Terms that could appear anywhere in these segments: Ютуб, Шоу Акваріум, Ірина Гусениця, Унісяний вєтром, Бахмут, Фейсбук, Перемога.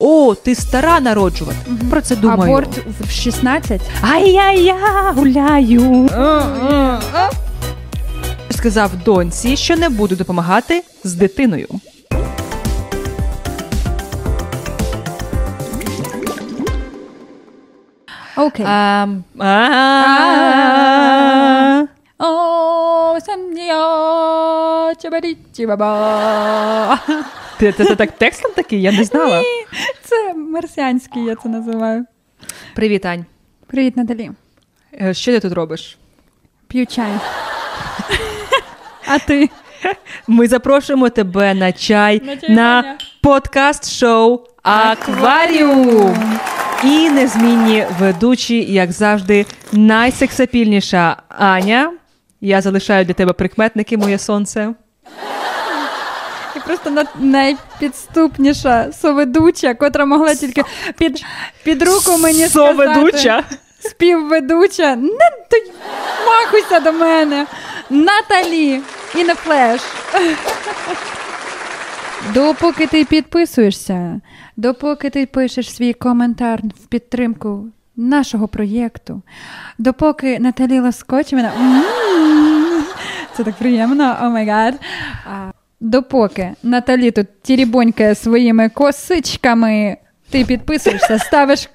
О, ти стара народжувати. Угу. Про це думаю. Аборт в 16? Ай-я-я, гуляю. Сказав доньці, що не буду допомагати з дитиною. Окей. Це так текстом такий? Я не знала. Ні, це марсіанський, я це називаю. Привіт, Ань. Привіт, Наталі. Що ти тут робиш? П'ю чай. А ти? Ми запрошуємо тебе на чай на подкаст-шоу «Акваріум». І незмінні ведучі, як завжди, найсексапільніша Аня. Я залишаю для тебе прикметники, моє сонце. І просто найпідступніша соведуча, котра могла тільки під руку мені сказати. Соведуча? Співведуча. Не махуйся до мене. Наталі. І не флеш. Допоки ти підписуєшся, допоки ти пишеш свій коментар в підтримку нашого проєкту, допоки Наталі лоскоче мене... Це так приємно, о май гад. Допоки Наталі тут тірібонькає своїми косичками, ти підписуєшся, ставиш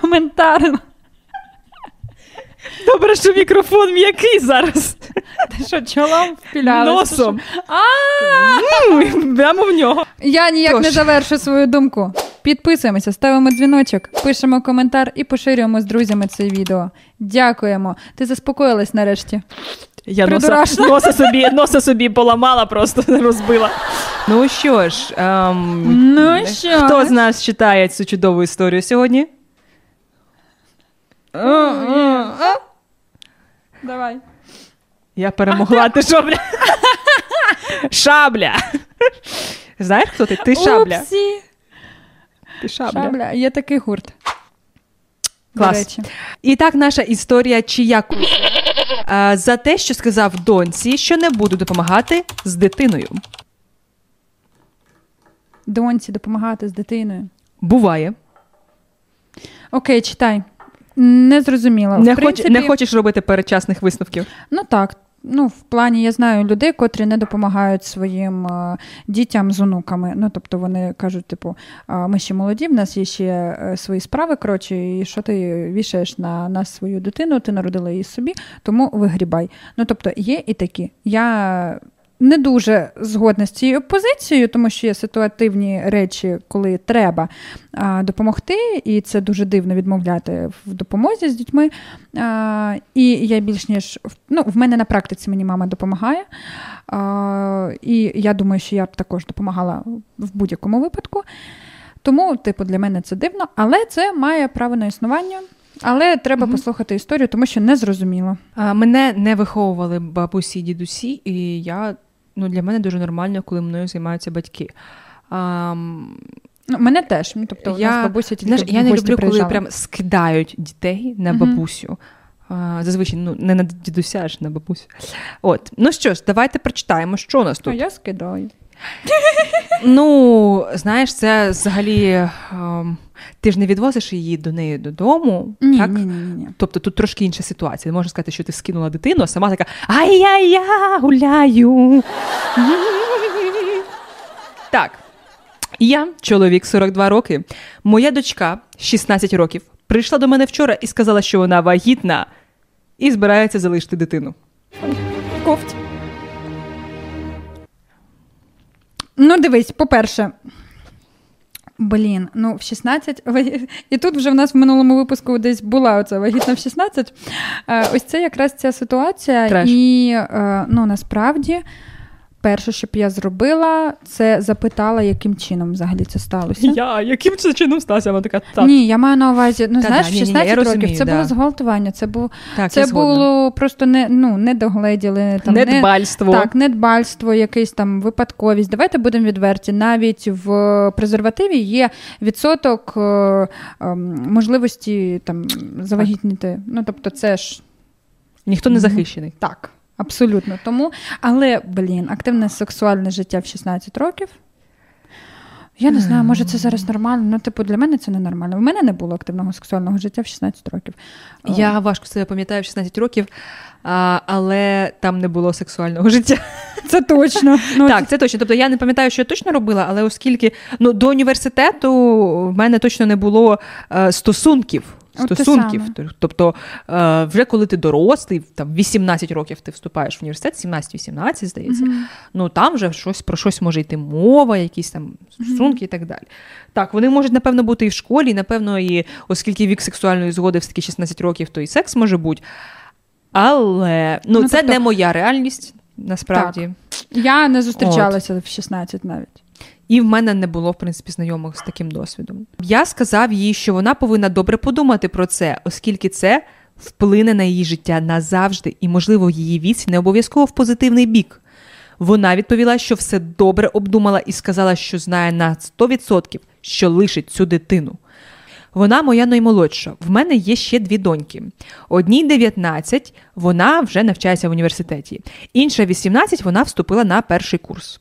коментар. Добре, що мікрофон м'який зараз. Ти що, чолом впіляли? Носом. Прямо в нього. Я ніяк не завершу свою думку. Підписуємося, ставимо дзвіночок, пишемо коментар і поширюємо з друзями це відео. Дякуємо. Ти заспокоїлась нарешті. Я носа собі поламала, просто розбила. Ну що ж, хто з нас читає цю чудову історію сьогодні? Давай. Я перемогла, ти шабля. Шабля. Знаєш, хто ти? Ти шабля. Упсі. Ти шабля. Шабля. Є такий гурт. Клас. І так наша історія чия кузня. За те, що сказав доньці, що не буду допомагати з дитиною. Доньці допомагати з дитиною? Буває. Окей, читай. Не зрозуміла. Не хочеш робити передчасних висновків? Ну так. Ну, в плані, я знаю людей, котрі не допомагають своїм дітям з онуками. Ну, тобто вони кажуть, типу, ми ще молоді, в нас є ще свої справи, коротше, і що ти вішаєш на нас свою дитину, ти народила її собі, тому вигрібай. Ну, тобто є і такі. Я не дуже згодна з цією позицією, тому що є ситуативні речі, коли треба допомогти, і це дуже дивно відмовляти в допомозі з дітьми. І я більш ніж... Ну, в мене на практиці мені мама допомагає, і я думаю, що я б також допомагала в будь-якому випадку. Тому, типу, для мене це дивно, але це має право на існування. Але треба послухати історію, тому що не зрозуміло. Мене не виховували бабусі, дідусі, і я... Ну, для мене дуже нормально, коли мною займаються батьки. Ну, мене теж. Ну, тобто, у нас бабуся тільки в гості приїжджала. Я не люблю, коли прям скидають дітей на бабусю. Зазвичай, ну, не на дідуся, аж на бабусю. От. Ну що ж, давайте прочитаємо, що у нас тут. А я скидаю. Ну, знаєш, це взагалі... Ти ж не відвозиш її до неї додому, ні, так? Ні. Тобто тут трошки інша ситуація. Можна сказати, що ти скинула дитину, а сама така «Ай-я-я, гуляю!» Так. Я, чоловік, 42 роки. Моя дочка, 16 років, прийшла до мене вчора і сказала, що вона вагітна і збирається залишити дитину. Кофть. Ну, дивись, по-перше... Блін, ну в 16... І тут вже в нас в минулому випуску десь була оця вагітна в 16. Ось це якраз ця ситуація. Треш. І, ну, насправді, перше, що б я зробила, це запитала, яким чином взагалі це сталося. Яким це чином сталося? Вона така, так. Ні, я маю на увазі, ну, знаєш, в 16 років це було зґвалтування, це було, так, це було просто недогледіли. Там, недбальство. Так, недбальство, якийсь там випадковість. Давайте будемо відверті, навіть в презервативі є відсоток можливості там завагітніти. Ну, тобто це ж... Ніхто не захищений. Так. Абсолютно. Тому, але, блін, активне сексуальне життя в 16 років. Я не знаю, може це зараз нормально, ну, типу, для мене це не нормально. У мене не було активного сексуального життя в 16 років. Я важко себе пам'ятаю в 16 років, але там не було сексуального життя. Це точно. Так, це точно. Тобто я не пам'ятаю, що я точно робила, але оскільки до університету в мене точно не було стосунків. Тобто вже коли ти дорослий, там 18 років ти вступаєш в університет, 17-18, здається, ну там вже щось, про щось може йти мова, якісь там стосунки і так далі. Так, вони можуть, напевно, бути і в школі, і, напевно, і оскільки вік сексуальної згоди все-таки 16 років, то і секс може бути. Але це тобто... не моя реальність, насправді. Так. Я не зустрічалася в 16 навіть. І в мене не було, в принципі, знайомих з таким досвідом. Я сказав їй, що вона повинна добре подумати про це, оскільки це вплине на її життя назавжди, і, можливо, її відсіч не обов'язково в позитивний бік. Вона відповіла, що все добре обдумала і сказала, що знає на 100%, що лишить цю дитину. Вона моя наймолодша. В мене є ще дві доньки. Одній 19, вона вже навчається в університеті. Інша 18, вона вступила на перший курс.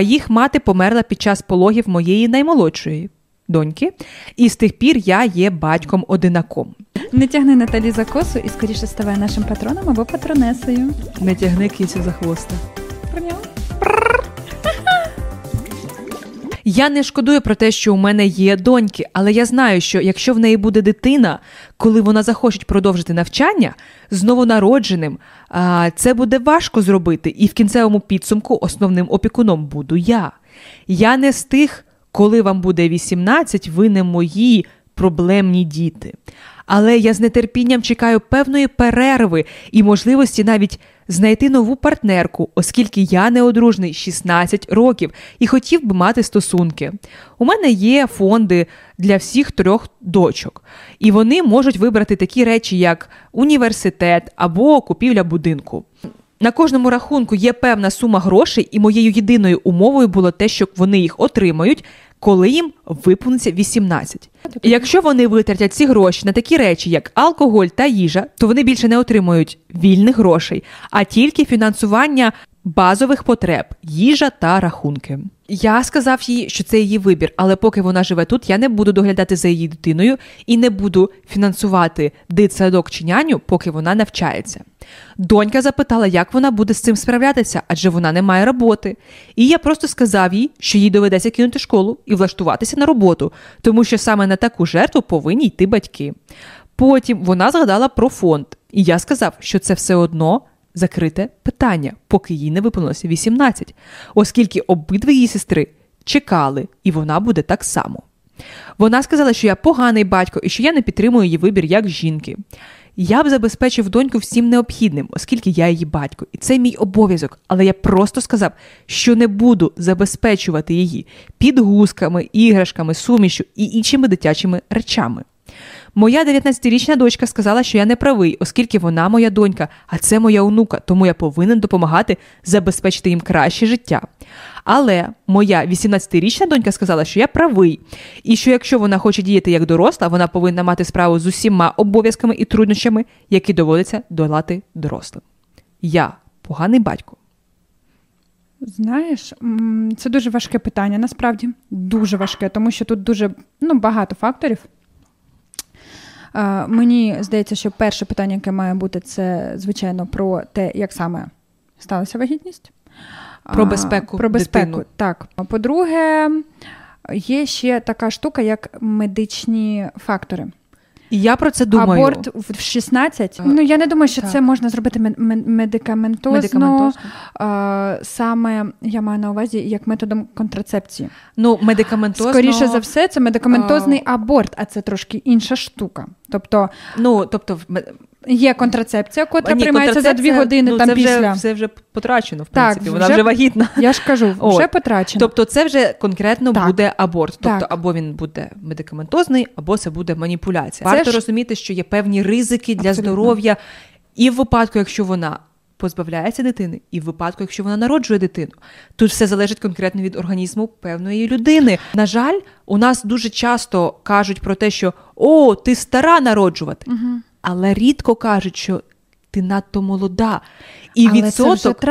Їх мати померла під час пологів моєї наймолодшої доньки, і з тих пір я є батьком-одинаком. Не тягни Наталі за косу і скоріше ставай нашим патроном або патронесою. Не тягни кицю за хвоста. Прийняла? Я не шкодую про те, що у мене є доньки, але я знаю, що якщо в неї буде дитина, коли вона захоче продовжити навчання з новонародженим, це буде важко зробити, і в кінцевому підсумку основним опікуном буду я. Я не з тих, коли вам буде 18, ви не мої проблемні діти. Але я з нетерпінням чекаю певної перерви і можливості навіть знайти нову партнерку, оскільки я неодружний 16 років і хотів би мати стосунки. У мене є фонди для всіх трьох дочок, і вони можуть вибрати такі речі, як університет або купівля будинку. На кожному рахунку є певна сума грошей, і моєю єдиною умовою було те, що вони їх отримають, коли їм виповниться 18. І якщо вони витратять ці гроші на такі речі, як алкоголь та їжа, то вони більше не отримують вільних грошей, а тільки фінансування базових потреб – їжа та рахунки. Я сказав їй, що це її вибір, але поки вона живе тут, я не буду доглядати за її дитиною і не буду фінансувати дитсадок чи няню, поки вона навчається. Донька запитала, як вона буде з цим справлятися, адже вона не має роботи. І я просто сказав їй, що їй доведеться кинути школу і влаштуватися на роботу, тому що саме на таку жертву повинні йти батьки. Потім вона згадала про фонд, і я сказав, що це все одно закрите питання, поки їй не виповнилося 18, оскільки обидві її сестри чекали, і вона буде так само. Вона сказала, що я поганий батько і що я не підтримую її вибір як жінки. Я б забезпечив доньку всім необхідним, оскільки я її батько, і це мій обов'язок, але я просто сказав, що не буду забезпечувати її підгузками, іграшками, сумішю і іншими дитячими речами. Моя 19-річна дочка сказала, що я не правий, оскільки вона моя донька, а це моя онука, тому я повинен допомагати забезпечити їм краще життя. Але моя 18-річна донька сказала, що я правий, і що якщо вона хоче діяти як доросла, вона повинна мати справу з усіма обов'язками і труднощами, які доводиться долати дорослим. Я поганий батько. Знаєш, це дуже важке питання, насправді. Дуже важке, тому що тут дуже багато факторів. Мені здається, що перше питання, яке має бути, це, звичайно, про те, як саме сталася вагітність. Про безпеку дитину. Так. По-друге, є ще така штука, як медичні фактори. І я про це думаю. Аборт в 16. Я не думаю, що так. Це можна зробити медикаментозно. Саме, я маю на увазі, як методом контрацепції. Медикаментозно... Скоріше за все, це медикаментозний аборт, а це трошки інша штука. Тобто... Є контрацепція, котра приймається за 2 години там після. Це вже потрачено, в принципі. Так, вона вже вагітна. Я ж кажу, вже потрачено. Тобто це вже конкретно так. Буде аборт. Тобто так. Або він буде медикаментозний, або це буде маніпуляція. Варто розуміти, що є певні ризики для здоров'я і в випадку, якщо вона позбавляється дитини, і в випадку, якщо вона народжує дитину. Тут все залежить конкретно від організму певної людини. На жаль, у нас дуже часто кажуть про те, що «О, ти стара народжувати». Угу. Але рідко кажуть, що ти надто молода. І відсоток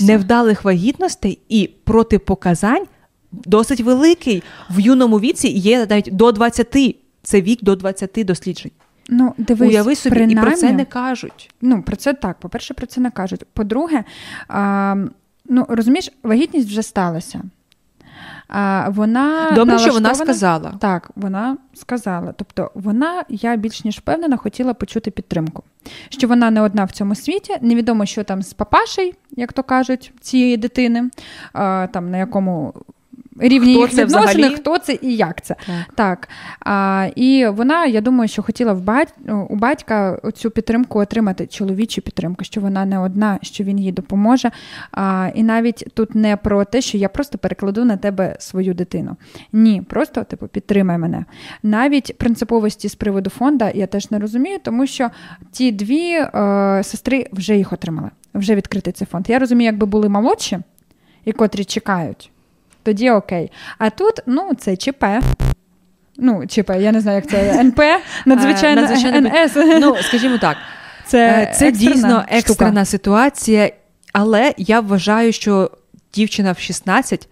невдалих вагітностей і протипоказань досить великий. В юному віці є навіть до 20, це вік до 20 досліджень. Ну, дивись, уяви собі, принаймні, і про це не кажуть. Ну, про це так, по-перше, про це не кажуть. По-друге, ну, розумієш, вагітність вже сталася. Вона добре, що вона сказала. Так, вона сказала. Тобто вона, я більш ніж впевнена, хотіла почути підтримку. Що вона не одна в цьому світі, невідомо, що там з папашей, як то кажуть, цієї дитини, там на якому рівні їх відносини, хто це і як це. Так. І вона, я думаю, що хотіла у батька цю підтримку отримати, чоловічу підтримку, що вона не одна, що він їй допоможе. І навіть тут не про те, що я просто перекладу на тебе свою дитину. Ні, просто типу підтримай мене. Навіть принциповості з приводу фонда я теж не розумію, тому що ті дві сестри вже їх отримали, вже відкритий цей фонд. Я розумію, якби були молодші, і котрі чекають, тоді окей. А тут, ну, це ЧП. Ну, ЧП, я не знаю, як це. НП, надзвичайно НС. Ну, скажімо так, це дійсно екстрена ситуація, але я вважаю, що дівчина в 16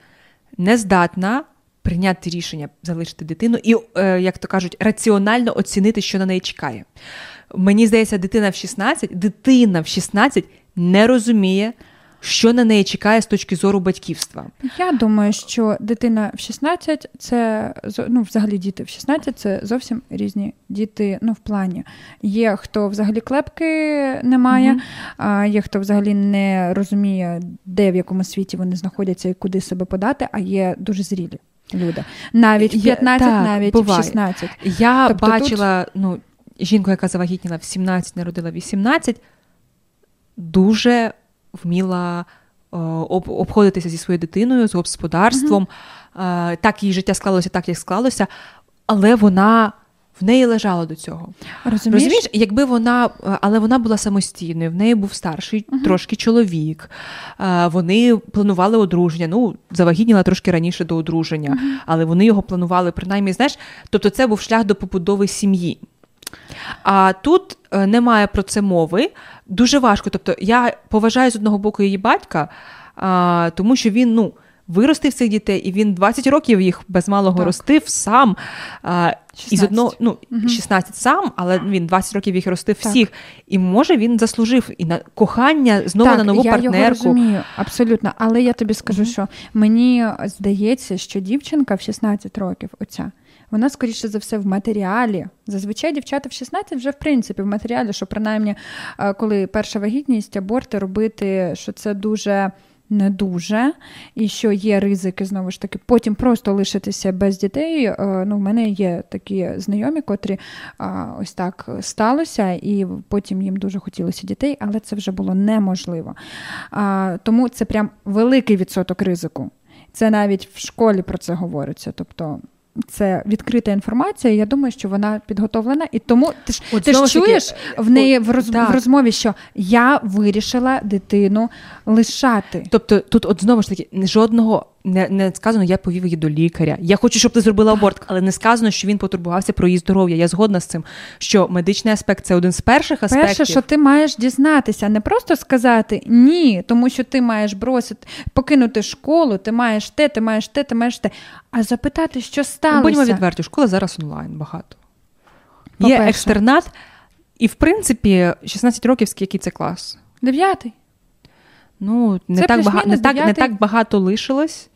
не здатна прийняти рішення залишити дитину і, як то кажуть, раціонально оцінити, що на неї чекає. Мені здається, дитина в 16 не розуміє, що на неї чекає з точки зору батьківства. Я думаю, що дитина в 16 – це, ну, взагалі діти в 16 – це зовсім різні діти, ну, в плані. Є, хто взагалі клепки не має, є, хто взагалі не розуміє, де, в якому світі вони знаходяться і куди себе подати, а є дуже зрілі люди. Навіть в 15, так, навіть буває. В 16. Я тобто бачила, ну, жінку, яка завагітніла в 17, народила в 18, дуже вміла обходитися зі своєю дитиною, з господарством. Так її життя склалося, так як склалося, але вона в неї лежала до цього. Розумієш? Якби вона, але вона була самостійною, в неї був старший трошки чоловік, вони планували одруження, ну, завагітніла трошки раніше до одруження, але вони його планували, принаймні, знаєш, тобто це був шлях до побудови сім'ї. А тут немає про це мови. Дуже важко. Тобто я поважаю з одного боку її батька, тому що він, ну, виростив цих дітей, і він 20 років їх без малого так ростив сам. 16 сам, але він 20 років їх ростив так всіх. І може він заслужив і на кохання, знову так, на нову партнерку. Так, я його розумію, абсолютно. Але я тобі скажу, що мені здається, що дівчинка в 16 років оця, вона, скоріше за все, в матеріалі. Зазвичай дівчата в 16 вже, в принципі, в матеріалі, що, принаймні, коли перша вагітність, аборти робити, що це дуже не дуже, і що є ризики, знову ж таки, потім просто лишитися без дітей. Ну, в мене є такі знайомі, котрі ось так сталося, і потім їм дуже хотілося дітей, але це вже було неможливо. Тому це прям великий відсоток ризику. Це навіть в школі про це говориться, тобто це відкрита інформація, я думаю, що вона підготовлена, і тому ти ж чуєш в неї в розмові, що я вирішила дитину лишати. Тобто тут от знову ж таки жодного не сказано, я повів її до лікаря, я хочу, щоб ти зробила аборт, але не сказано, що він потурбувався про її здоров'я. Я згодна з цим, що медичний аспект – це один з перших аспектів. Перше, що ти маєш дізнатися, не просто сказати «ні», тому що ти маєш бросити, покинути школу, ти маєш те, а запитати, що сталося. Будьмо відверті, школа зараз онлайн багато. По-перше. Є екстернат, і в принципі 16 років, який це клас? 9-й. Ну, не так багато лишилось.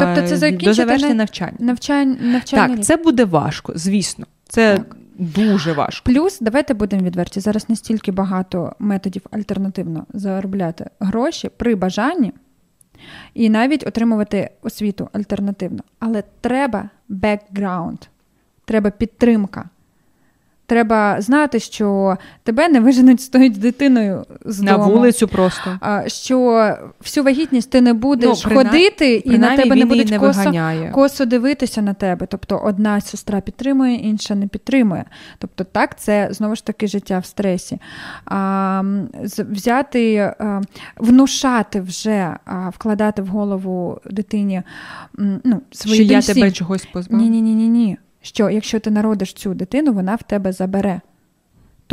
Тобто це закінчити завершення навчання. Так, це буде важко, звісно. Це так дуже важко. Плюс, давайте будемо відверті, зараз настільки багато методів альтернативно заробляти гроші при бажанні і навіть отримувати освіту альтернативно. Але треба бекграунд, треба підтримка. Треба знати, що тебе не виженуть з тою дитиною з дому. На вулицю просто. Що всю вагітність ти не будеш ходити, і на тебе не будуть косо дивитися на тебе. Тобто одна сестра підтримує, інша не підтримує. Тобто так, це, знову ж таки, життя в стресі. Взяти, внушати вже, вкладати в голову дитині свої що я тебе чогось позбав? Ні. Що якщо ти народиш цю дитину, вона в тебе забере.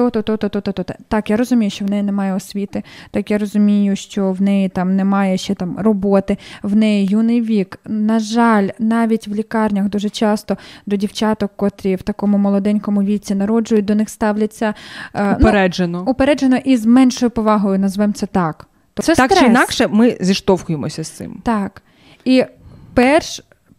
то-то. Так, я розумію, що в неї немає освіти, так, я розумію, що в неї там немає ще там роботи, в неї юний вік. На жаль, навіть в лікарнях дуже часто до дівчаток, котрі в такому молоденькому віці народжують, до них ставляться упереджено і з меншою повагою, назвемо це так. Це так стрес. Чи інакше ми зіштовхуємося з цим. Так. І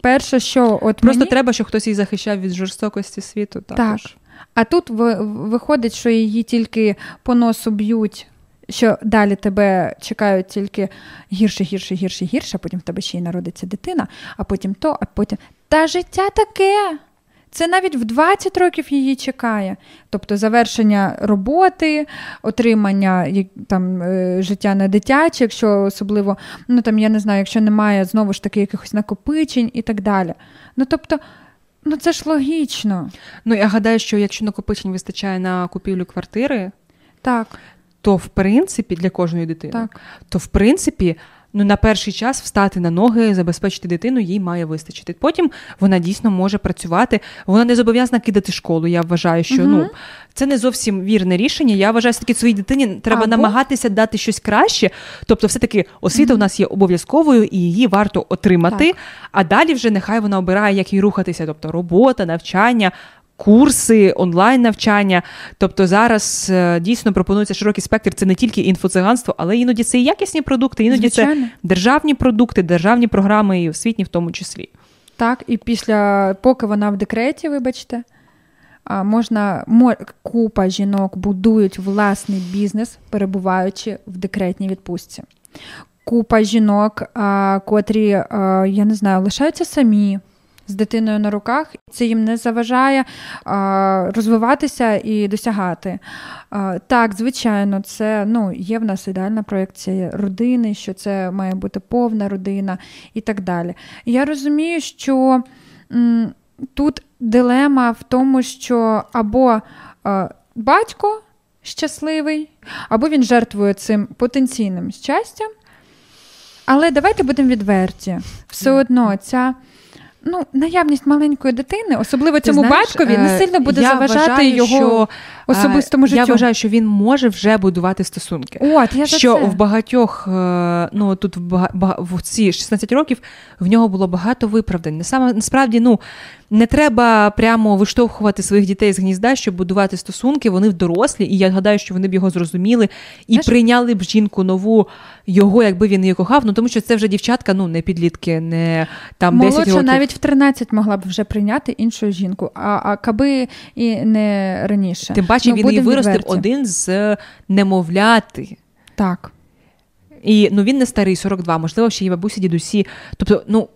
перше, що от просто мені... треба, щоб хтось її захищав від жорстокості світу. Також. Так. А тут виходить, що її тільки по носу б'ють, що далі тебе чекають тільки гірше, потім в тебе ще й народиться дитина, а потім то, а потім... Та життя таке! Це навіть в 20 років її чекає. Тобто завершення роботи, отримання там, життя на дитячі, якщо особливо, ну там я не знаю, якщо немає знову ж таки якихось накопичень і так далі. Ну тобто, ну це ж логічно. Ну я гадаю, що якщо накопичень вистачає на купівлю квартири, так. то в принципі для кожної дитини, так. то в принципі... Ну, на перший час встати на ноги, забезпечити дитину, їй має вистачити. Потім вона дійсно може працювати. Вона не зобов'язана кидати школу, я вважаю, що ну, це не зовсім вірне рішення. Я вважаю, все-таки своїй дитині треба намагатися дати щось краще. Тобто все-таки освіта у нас є обов'язковою і її варто отримати. Так. А далі вже нехай вона обирає, як їй рухатися. Тобто робота, навчання, курси, онлайн-навчання. Тобто зараз дійсно пропонується широкий спектр. Це не тільки інфоциганство, але іноді це і якісні продукти, іноді звичайно. Це державні продукти, державні програми і освітні в тому числі. Так, і після, поки вона в декреті, вибачте, можна, купа жінок будують власний бізнес, перебуваючи в декретній відпустці. Купа жінок, котрі, я не знаю, лишаються самі, з дитиною на руках, це їм не заважає розвиватися і досягати. Так, звичайно, це ну, є в нас ідеальна проекція родини, що це має бути повна родина і так далі. Я розумію, що тут дилема в тому, що або батько щасливий, або він жертвує цим потенційним щастям. Але давайте будемо відверті. Все одно ця... Ну, наявність маленької дитини, особливо цьому батькові, не сильно буде заважати його особистому життю. Я вважаю, що він може вже будувати стосунки. От, я що в багатьох, ну, тут в ці 16 років в нього було багато виправдань. Насправді, ну, не треба прямо виштовхувати своїх дітей з гнізда, щоб будувати стосунки. Вони дорослі, і я гадаю, що вони б його зрозуміли і прийняли б жінку нову, його, якби він її кохав. Ну, тому що це вже дівчатка, ну, не підлітки, не там 10 років. Молодша навіть в 13 могла б вже прийняти іншу жінку, а каби і не раніше. Тим паче, ну, він її виростив один з немовляти. Так. І, ну, він не старий, 42, можливо, ще й бабусі, дідусі. Тобто, ну,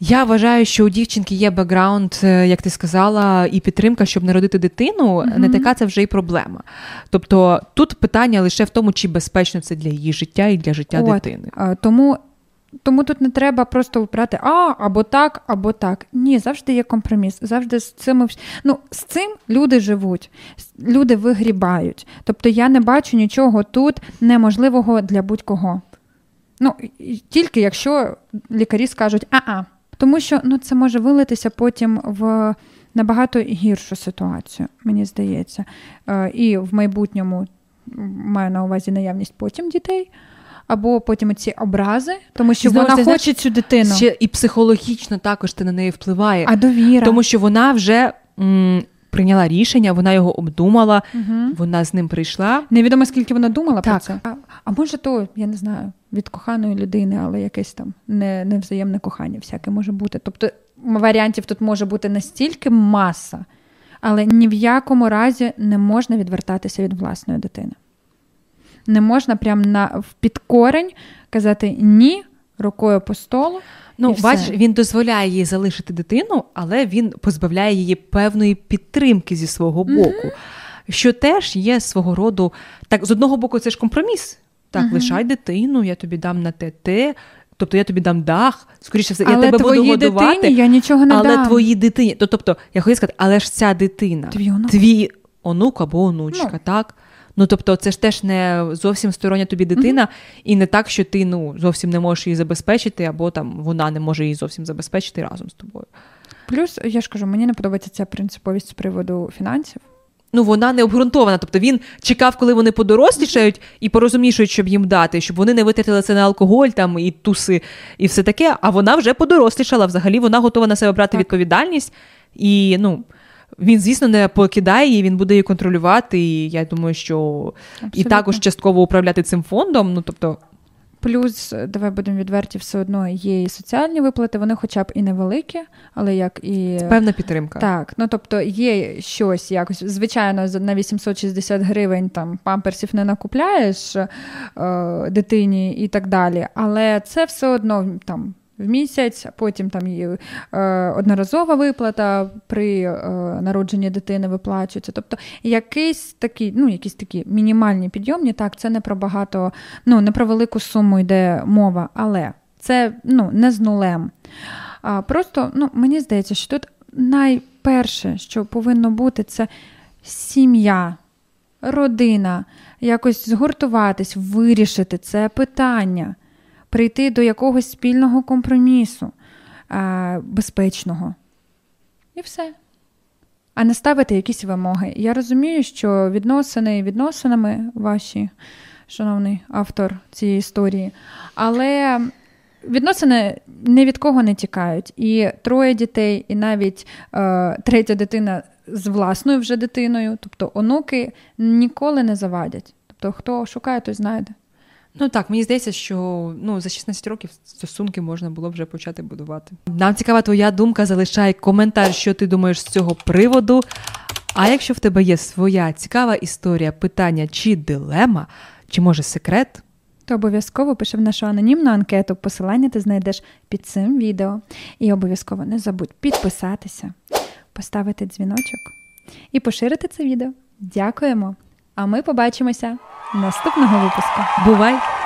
я вважаю, що у дівчинки є бекграунд, як ти сказала, і підтримка, щоб народити дитину, не така це вже і проблема. Тобто тут питання лише в тому, чи безпечно це для її життя і для життя дитини. Тому тут не треба просто вибирати або так. Ні, завжди є компроміс. Завжди з цим люди живуть, люди вигрібають. Тобто я не бачу нічого тут неможливого для будь-кого. Ну, тільки якщо лікарі скажуть «а-а». Тому що ну, це може вилитися потім в набагато гіршу ситуацію, мені здається. І в майбутньому маю на увазі наявність потім дітей, або потім ці образи, тому що знову, вона хоче цю дитину. Ще і психологічно також ти на неї впливає. А довіра. Тому що вона вже... прийняла рішення, вона його обдумала, вона з ним прийшла. Невідомо, скільки вона думала про це. А може то, я не знаю, від коханої людини, але якесь там невзаємне кохання всяке може бути. Тобто варіантів тут може бути настільки маса, але ні в якому разі не можна відвертатися від власної дитини. Не можна прям під корень казати «ні», рукою по столу. Ну, бачиш, він дозволяє їй залишити дитину, але він позбавляє її певної підтримки зі свого боку, що теж є свого роду... Так, з одного боку, це ж компроміс. Так, лишай дитину, я тобі дам на те, тобто я тобі дам дах, скоріше все, я тебе буду годувати. Але твоїй дитині я нічого не дам. Але твоїй дитині... Тобто, я хочу сказати, але ж ця дитина, твій онук або онучка, так? Ну, тобто, це ж теж не зовсім стороння тобі дитина, і не так, що ти, ну, зовсім не можеш її забезпечити, або там вона не може її зовсім забезпечити разом з тобою. Плюс, я ж кажу, мені не подобається ця принциповість з приводу фінансів. ну, вона не обґрунтована. Тобто він чекав, коли вони подорослішають і порозумнішують, щоб їм дати, щоб вони не витратили це на алкоголь там, і туси, і все таке. А вона вже подорослішала, взагалі вона готова на себе брати відповідальність. І, ну, він, звісно, не покидає її, він буде її контролювати. І я думаю, що абсолютно. І також частково управляти цим фондом. Ну, тобто... Плюс, давай будемо відверті, все одно є і соціальні виплати, вони хоча б і невеликі, але як і... Певна підтримка. Так, ну тобто є щось якось. Звичайно, на 860 гривень там памперсів не накупляєш дитині і так далі, але це все одно там... в місяць, потім там є одноразова виплата при народженні дитини виплачується. Тобто якісь такі, ну, якісь такі мінімальні підйомні, так, це не про багато, ну, не про велику суму йде мова, але це, ну, не з нулем. А просто, ну, мені здається, що тут найперше, що повинно бути, це сім'я, родина, якось згуртуватись, вирішити це питання. Прийти до якогось спільного компромісу, безпечного. І все. А не ставити якісь вимоги. Я розумію, що відносини відносинами ваші, шановний автор цієї історії, але відносини ні від кого не тікають. І троє дітей, і навіть третя дитина з власною вже дитиною, тобто онуки ніколи не завадять. Тобто хто шукає, той знайде. Ну так, мені здається, що ну, за 16 років стосунки можна було вже почати будувати. Нам цікава твоя думка, залишай коментар, що ти думаєш з цього приводу. А якщо в тебе є своя цікава історія, питання чи дилема, чи може секрет, то обов'язково пиши в нашу анонімну анкету. Посилання ти знайдеш під цим відео. І обов'язково не забудь підписатися, поставити дзвіночок і поширити це відео. Дякуємо! А ми побачимося наступного випуску. Бувай!